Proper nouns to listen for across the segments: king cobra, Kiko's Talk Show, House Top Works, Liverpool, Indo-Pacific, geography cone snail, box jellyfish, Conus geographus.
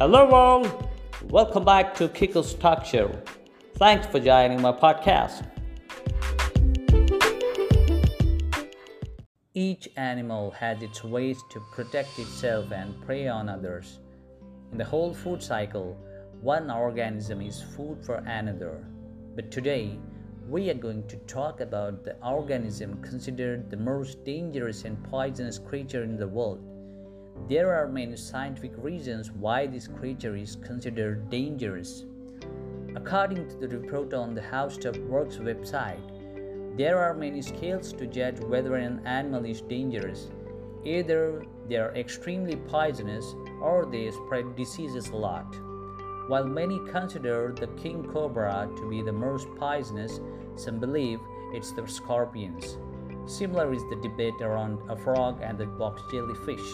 Hello world, welcome back to Kiko's Talk Show. Thanks for joining my podcast. Each animal has its ways to protect itself and prey on others. In the whole food cycle, one organism is food for another. But today, we are going to talk about the organism considered the most dangerous and poisonous creature in the world. There are many scientific reasons why this creature is considered dangerous. According to the report on the House Top Works website, there are many scales to judge whether an animal is dangerous. Either they are extremely poisonous or they spread diseases a lot. While many consider the king cobra to be the most poisonous, some believe it's the scorpions. Similar is the debate around a frog and the box jellyfish.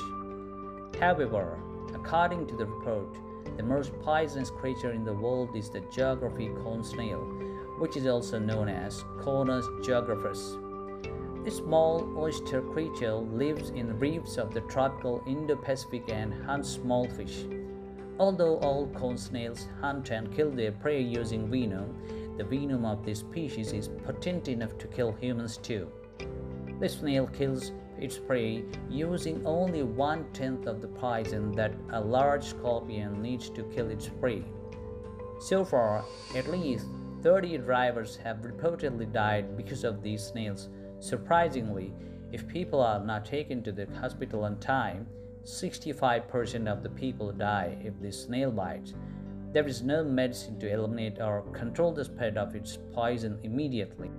However, according to the report, the most poisonous creature in the world is the geography cone snail, which is also known as Conus geographus. This small oyster creature lives in reefs of the tropical Indo-Pacific and hunts small fish. Although all cone snails hunt and kill their prey using venom, the venom of this species is potent enough to kill humans too. The snail kills its prey using only 1/10 of the poison that a large scorpion needs to kill its prey. So far, at least 30 divers have reportedly died because of these snails. Surprisingly, if people are not taken to the hospital on time, 65% of the people die if this snail bites. There is no medicine to eliminate or control the spread of its poison immediately.